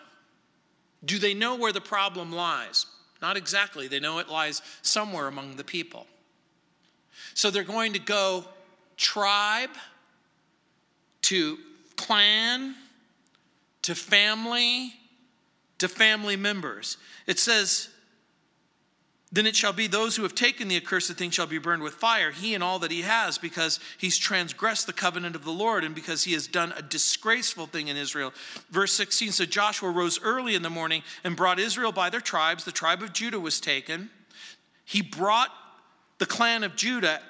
Do they know where the problem lies? Not exactly. They know it lies somewhere among the people. So they're going to go tribe to clan to family members. It says, then it shall be those who have taken the accursed thing shall be burned with fire, he and all that he has, because he's transgressed the covenant of the Lord and because he has done a disgraceful thing in Israel. Verse 16, so Joshua rose early in the morning and brought Israel by their tribes. The tribe of Judah was taken. He brought the clan of Judah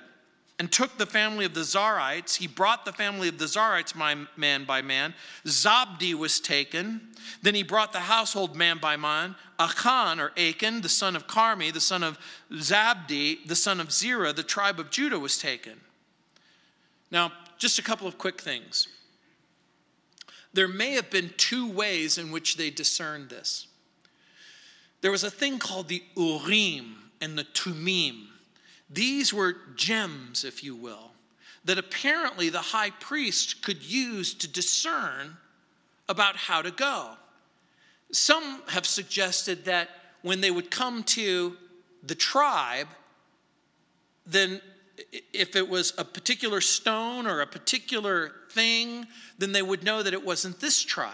and took the family of the Zerites. He brought the family of the Zerites man by man. Zabdi was taken. Then he brought the household man by man. Achan, the son of Carmi, the son of Zabdi, the son of Zerah, the tribe of Judah was taken. Now, just a couple of quick things. There may have been two ways in which they discerned this. There was a thing called the Urim and the Thummim. These were gems, if you will, that apparently the high priest could use to discern about how to go. Some have suggested that when they would come to the tribe, then if it was a particular stone or a particular thing, then they would know that it wasn't this tribe.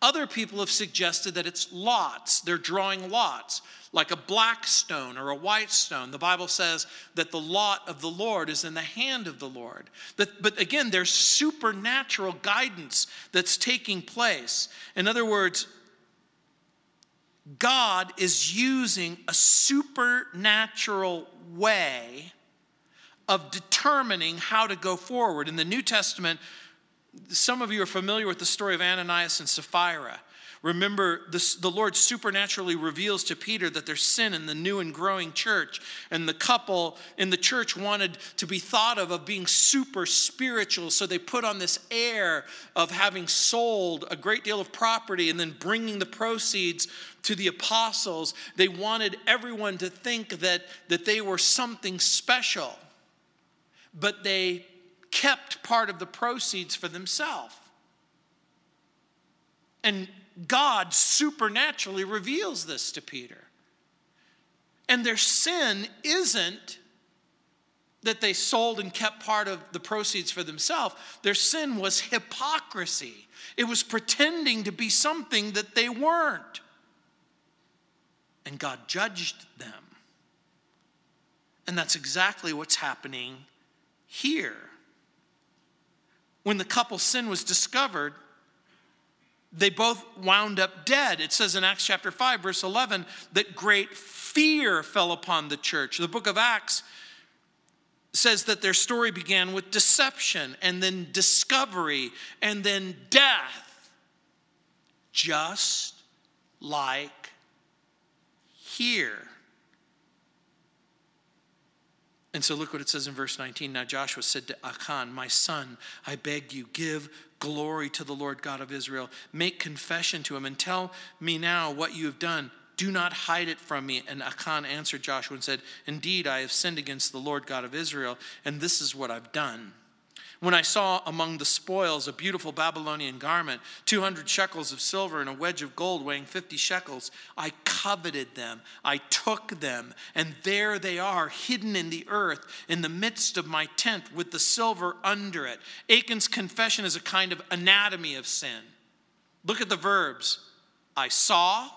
Other people have suggested that it's lots. They're drawing lots, like a black stone or a white stone. The Bible says that the lot of the Lord is in the hand of the Lord. But again, there's supernatural guidance that's taking place. In other words, God is using a supernatural way of determining how to go forward. In the New Testament, some of you are familiar with the story of Ananias and Sapphira. Remember, the Lord supernaturally reveals to Peter that there's sin in the new and growing church. And the couple in the church wanted to be thought of being super spiritual. So they put on this air of having sold a great deal of property and then bringing the proceeds to the apostles. They wanted everyone to think that they were something special. But they kept part of the proceeds for themselves. And God supernaturally reveals this to Peter. And their sin isn't that they sold and kept part of the proceeds for themselves. Their sin was hypocrisy. It was pretending to be something that they weren't. And God judged them. And that's exactly what's happening here. When the couple's sin was discovered, they both wound up dead. It says in Acts chapter 5, verse 11, that great fear fell upon the church. The book of Acts says that their story began with deception and then discovery and then death. Just like here. And so look what it says in verse 19. Now Joshua said to Achan, "My son, I beg you, give glory to the Lord God of Israel. Make confession to him and tell me now what you have done. Do not hide it from me." And Achan answered Joshua and said, "Indeed, I have sinned against the Lord God of Israel, and this is what I've done. When I saw among the spoils a beautiful Babylonian garment, 200 shekels of silver and a wedge of gold weighing 50 shekels, I coveted them. I took them, and there they are, hidden in the earth, in the midst of my tent, with the silver under it." Achan's confession is a kind of anatomy of sin. Look at the verbs. I saw,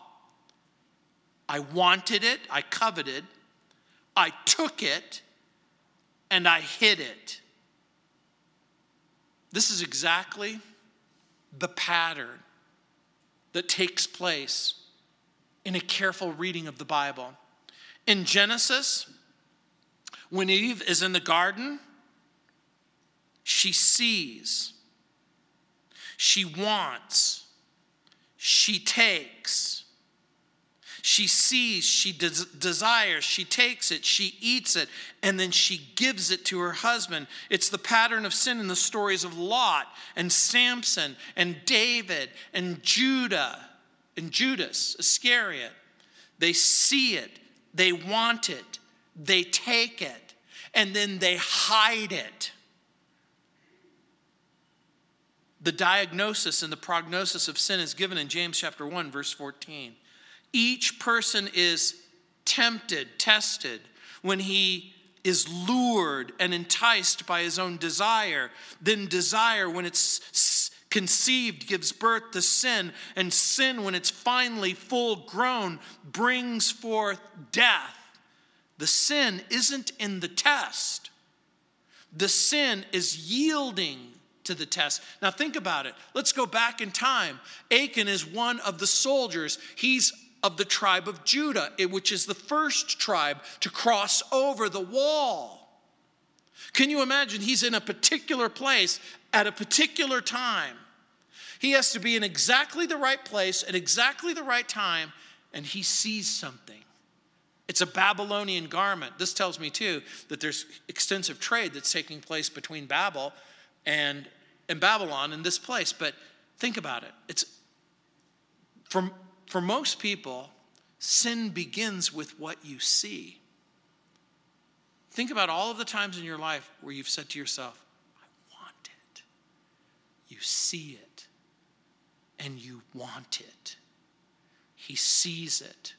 I wanted it, I coveted, I took it, and I hid it. This is exactly the pattern that takes place in a careful reading of the Bible. In Genesis, when Eve is in the garden, she sees, she wants, she takes. She sees, she desires, she takes it, she eats it, and then she gives it to her husband. It's the pattern of sin in the stories of Lot and Samson and David and Judah and Judas Iscariot. They see it, they want it, they take it, and then they hide it. The diagnosis and the prognosis of sin is given in James chapter 1, verse 14. Each person is tempted, tested, when he is lured and enticed by his own desire. Then desire, when it's conceived, gives birth to sin. And sin, when it's finally full grown, brings forth death. The sin isn't in the test. The sin is yielding to the test. Now think about it. Let's go back in time. Achan is one of the soldiers. He's of the tribe of Judah, which is the first tribe to cross over the wall. Can you imagine? He's in a particular place at a particular time. He has to be in exactly the right place at exactly the right time, and he sees something. It's a Babylonian garment. This tells me, too, that there's extensive trade that's taking place between Babel and Babylon in this place. But think about it. It's from... For most people, sin begins with what you see. Think about all of the times in your life where you've said to yourself, I want it. You see it, and you want it. He sees it,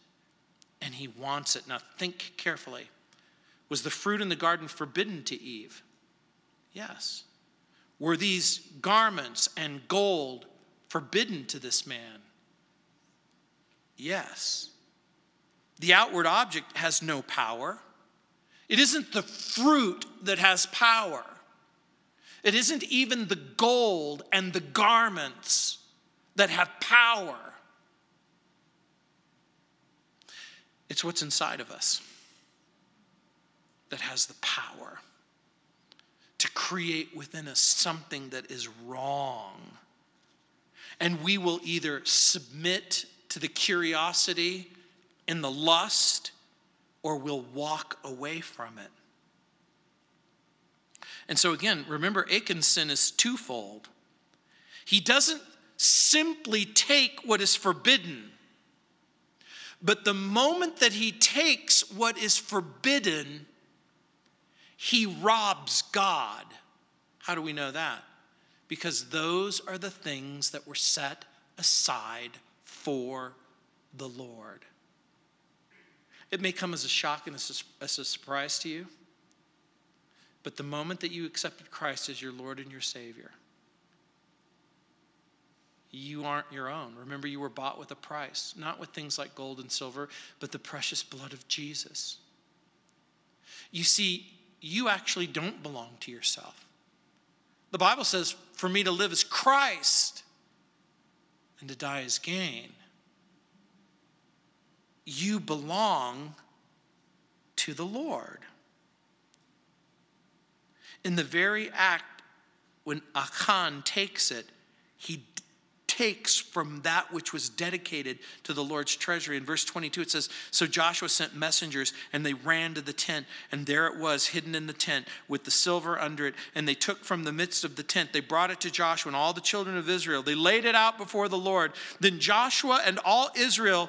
and he wants it. Now think carefully. Was the fruit in the garden forbidden to Eve? Yes. Were these garments and gold forbidden to this man? Yes. The outward object has no power. It isn't the fruit that has power. It isn't even the gold and the garments that have power. It's what's inside of us that has the power to create within us something that is wrong. And we will either submit to the curiosity and the lust, or we'll walk away from it. And so again, remember, Achan's sin is twofold. He doesn't simply take what is forbidden, but the moment that he takes what is forbidden, he robs God. How do we know that? Because those are the things that were set aside for the Lord. It may come as a shock and as a surprise to you, but the moment that you accepted Christ as your Lord and your Savior, you aren't your own. Remember, you were bought with a price, not with things like gold and silver, but the precious blood of Jesus. You see, you actually don't belong to yourself. The Bible says, for me to live is Christ, and to die is gain. You belong to the Lord. In the very act, when Achan takes it, he takes from that which was dedicated to the Lord's treasury. In verse 22, it says, so Joshua sent messengers, and they ran to the tent, and there it was, hidden in the tent, with the silver under it. And they took from the midst of the tent. They brought it to Joshua and all the children of Israel. They laid it out before the Lord. Then Joshua and all Israel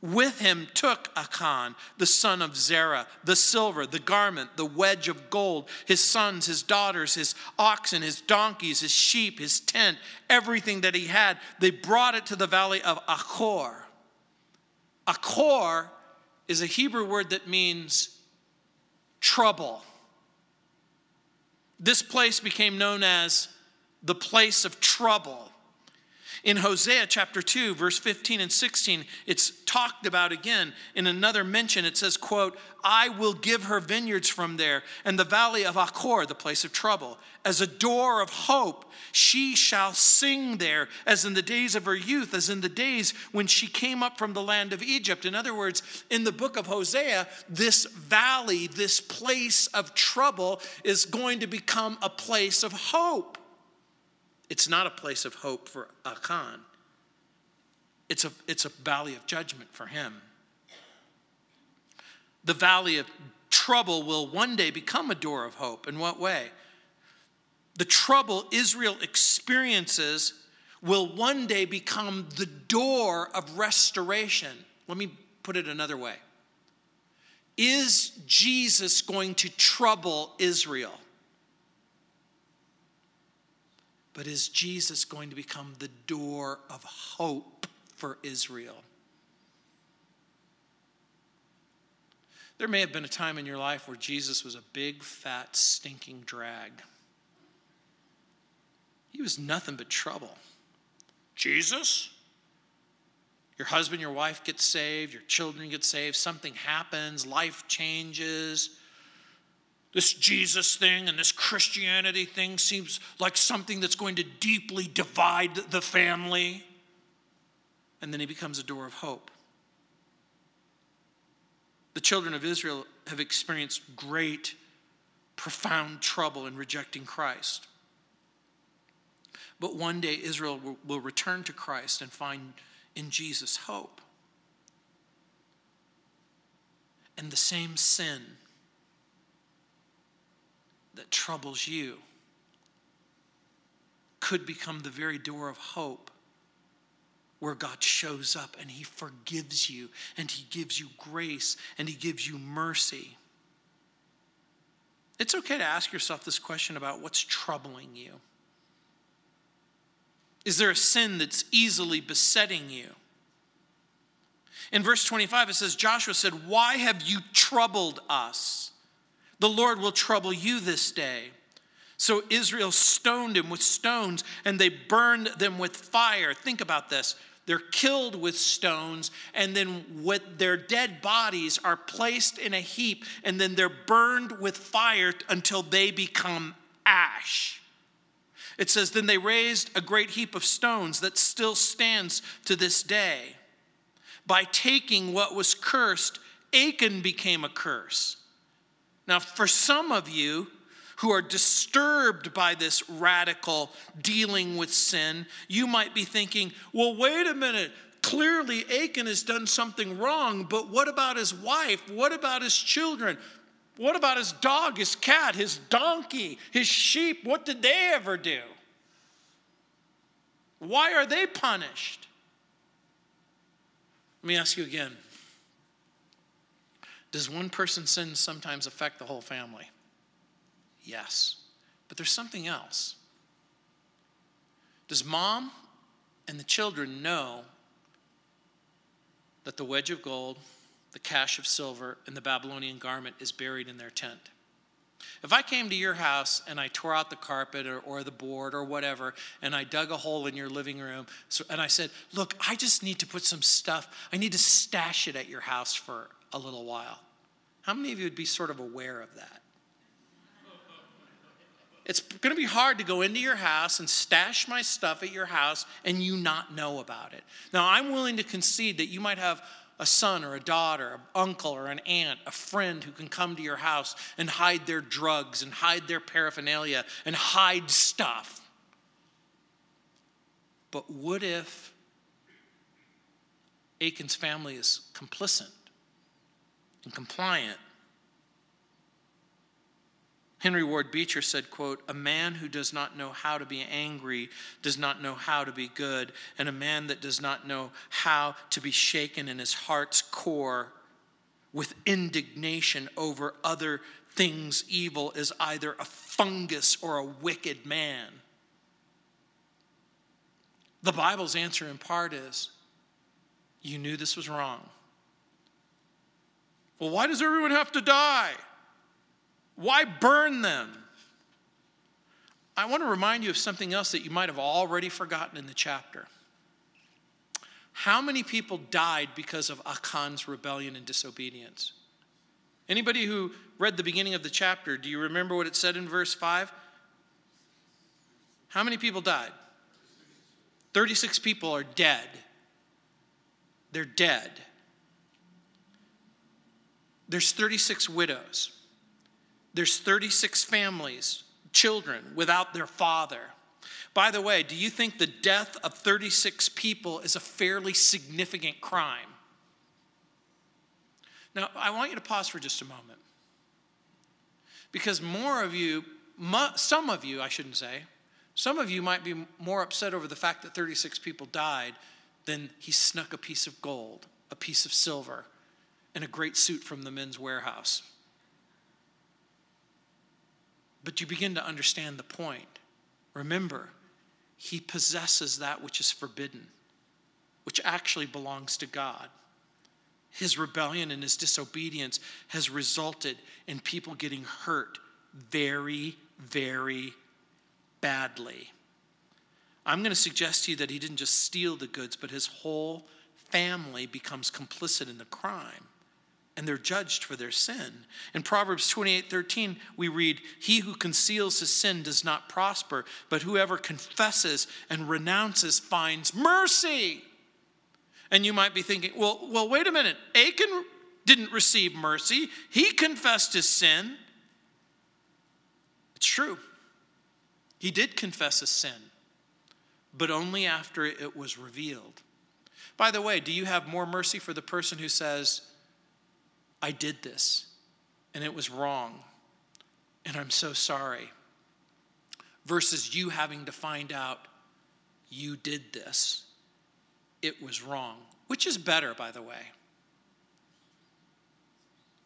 with him took Achan, the son of Zerah, the silver, the garment, the wedge of gold, his sons, his daughters, his oxen, his donkeys, his sheep, his tent, everything that he had. They brought it to the valley of Achor. Achor is a Hebrew word that means trouble. This place became known as the place of trouble. In Hosea chapter 2, verse 15 and 16, it's talked about again. In another mention, it says, quote, I will give her vineyards from there, and the valley of Achor, the place of trouble, as a door of hope. She shall sing there, as in the days of her youth, as in the days when she came up from the land of Egypt. In other words, in the book of Hosea, this valley, this place of trouble, is going to become a place of hope. It's not a place of hope for Achan. It's a valley of judgment for him. The valley of trouble will one day become a door of hope. In what way? The trouble Israel experiences will one day become the door of restoration. Let me put it another way. Is Jesus going to trouble Israel? But is Jesus going to become the door of hope for Israel? There may have been a time in your life where Jesus was a big, fat, stinking drag. He was nothing but trouble. Jesus? Your husband, your wife gets saved. Your children get saved. Something happens. Life changes. This Jesus thing and this Christianity thing seems like something that's going to deeply divide the family. And then he becomes a door of hope. The children of Israel have experienced great, profound trouble in rejecting Christ. But one day Israel will return to Christ and find in Jesus hope. And the same sin that troubles you could become the very door of hope where God shows up and he forgives you and he gives you grace and he gives you mercy. It's okay to ask yourself this question about what's troubling you. Is there a sin that's easily besetting you? In verse 25, it says, Joshua said, why have you troubled us? The Lord will trouble you this day. So Israel stoned him with stones, and they burned them with fire. Think about this. They're killed with stones, and then with their dead bodies are placed in a heap, and then they're burned with fire until they become ash. It says, then they raised a great heap of stones that still stands to this day. By taking what was cursed, Achan became a curse. Now, for some of you who are disturbed by this radical dealing with sin, you might be thinking, well, wait a minute. Clearly, Achan has done something wrong, but what about his wife? What about his children? What about his dog, his cat, his donkey, his sheep? What did they ever do? Why are they punished? Let me ask you again. Does one person's sin sometimes affect the whole family? Yes. But there's something else. Does mom and the children know that the wedge of gold, the cash of silver, and the Babylonian garment is buried in their tent? If I came to your house and I tore out the carpet or the board or whatever, and I dug a hole in your living room, and I said, look, I just need to put some stuff. I need to stash it at your house for a little while. How many of you would be sort of aware of that? It's going to be hard to go into your house and stash my stuff at your house and you not know about it. Now, I'm willing to concede that you might have a son or a daughter, an uncle or an aunt, a friend who can come to your house and hide their drugs and hide their paraphernalia and hide stuff. But what if Achan's family is complicit and compliant? Henry Ward Beecher said, quote, "A man who does not know how to be angry does not know how to be good, and a man that does not know how to be shaken in his heart's core with indignation over other things evil is either a fungus or a wicked man." The Bible's answer in part is, you knew this was wrong. Well, why does everyone have to die? Why burn them? I want to remind you of something else that you might have already forgotten in the chapter. How many people died because of Achan's rebellion and disobedience? Anybody who read the beginning of the chapter, do you remember what it said in verse 5? How many people died? 36 people are dead. They're dead. There's 36 widows. There's 36 families, children, without their father. By the way, do you think the death of 36 people is a fairly significant crime? Now, I want you to pause for just a moment. Because some of you might be more upset over the fact that 36 people died than he snuck a piece of gold, a piece of silver, and a great suit from the men's warehouse. But you begin to understand the point. Remember, he possesses that which is forbidden, which actually belongs to God. His rebellion and his disobedience has resulted in people getting hurt very, very badly. I'm going to suggest to you that he didn't just steal the goods, but his whole family becomes complicit in the crime. And they're judged for their sin. In Proverbs 28:13, we read, "He who conceals his sin does not prosper, but whoever confesses and renounces finds mercy." And you might be thinking, well, wait a minute. Achan didn't receive mercy. He confessed his sin. It's true. He did confess his sin, but only after it was revealed. By the way, do you have more mercy for the person who says, I did this, and it was wrong, and I'm so sorry, versus you having to find out you did this, it was wrong? Which is better, by the way?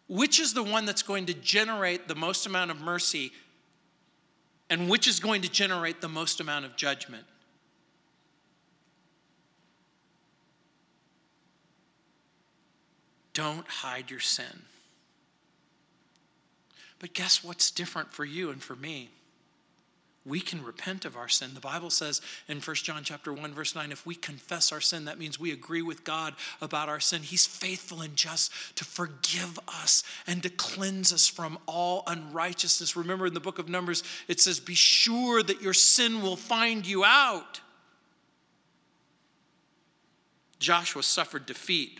Which is the one that's going to generate the most amount of mercy, and which is going to generate the most amount of judgment? Don't hide your sin. But guess what's different for you and for me? We can repent of our sin. The Bible says in 1 John chapter 1, verse 9, if we confess our sin, that means we agree with God about our sin. He's faithful and just to forgive us and to cleanse us from all unrighteousness. Remember in the book of Numbers, it says, be sure that your sin will find you out. Joshua suffered defeat.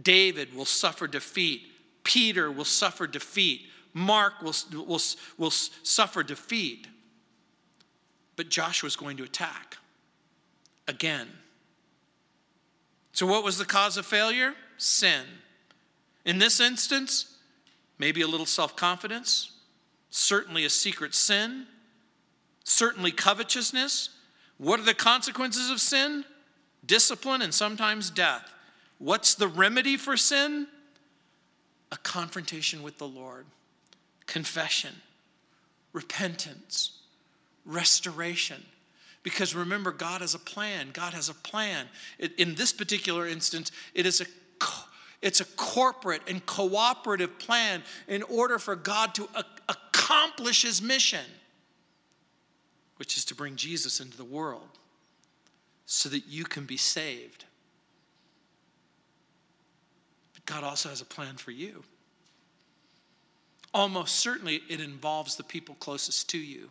David will suffer defeat. Peter will suffer defeat. Mark will suffer defeat. But Joshua's going to attack again. So what was the cause of failure? Sin. In this instance, maybe a little self-confidence, certainly a secret sin, certainly covetousness. What are the consequences of sin? Discipline and sometimes death. What's the remedy for sin? A confrontation with the Lord, confession, repentance, restoration. Because remember, God has a plan. God has a plan. In this particular instance, it's a corporate and cooperative plan in order for God to accomplish his mission, which is to bring Jesus into the world so that you can be saved. But God also has a plan for you. Almost certainly it involves the people closest to you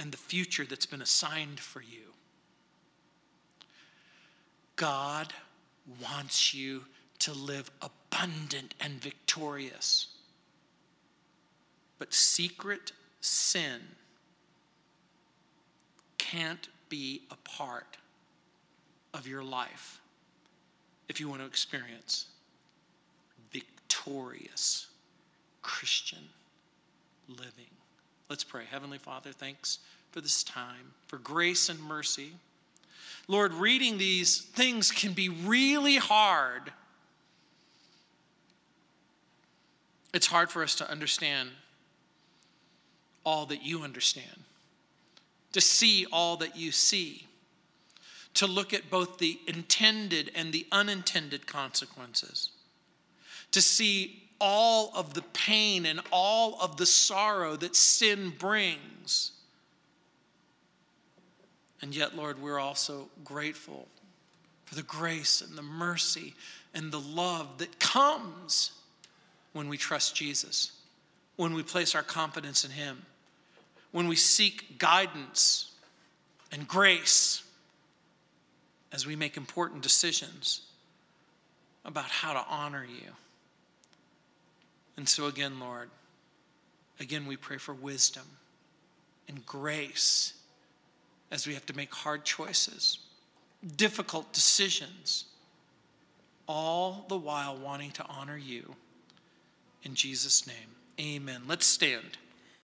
and the future that's been assigned for you. God wants you to live abundant and victorious. But secret sin can't be a part of your life if you want to experience victorious Christian living. Let's pray. Heavenly Father, thanks for this time, for grace and mercy. Lord, reading these things can be really hard. It's hard for us to understand all that you understand, to see all that you see, to look at both the intended and the unintended consequences, to see all of the pain and all of the sorrow that sin brings. And yet, Lord, we're also grateful for the grace and the mercy and the love that comes when we trust Jesus, when we place our confidence in him, when we seek guidance and grace as we make important decisions about how to honor you. And so again, Lord, again we pray for wisdom and grace as we have to make hard choices, difficult decisions, all the while wanting to honor you. In Jesus' name, amen. Let's stand.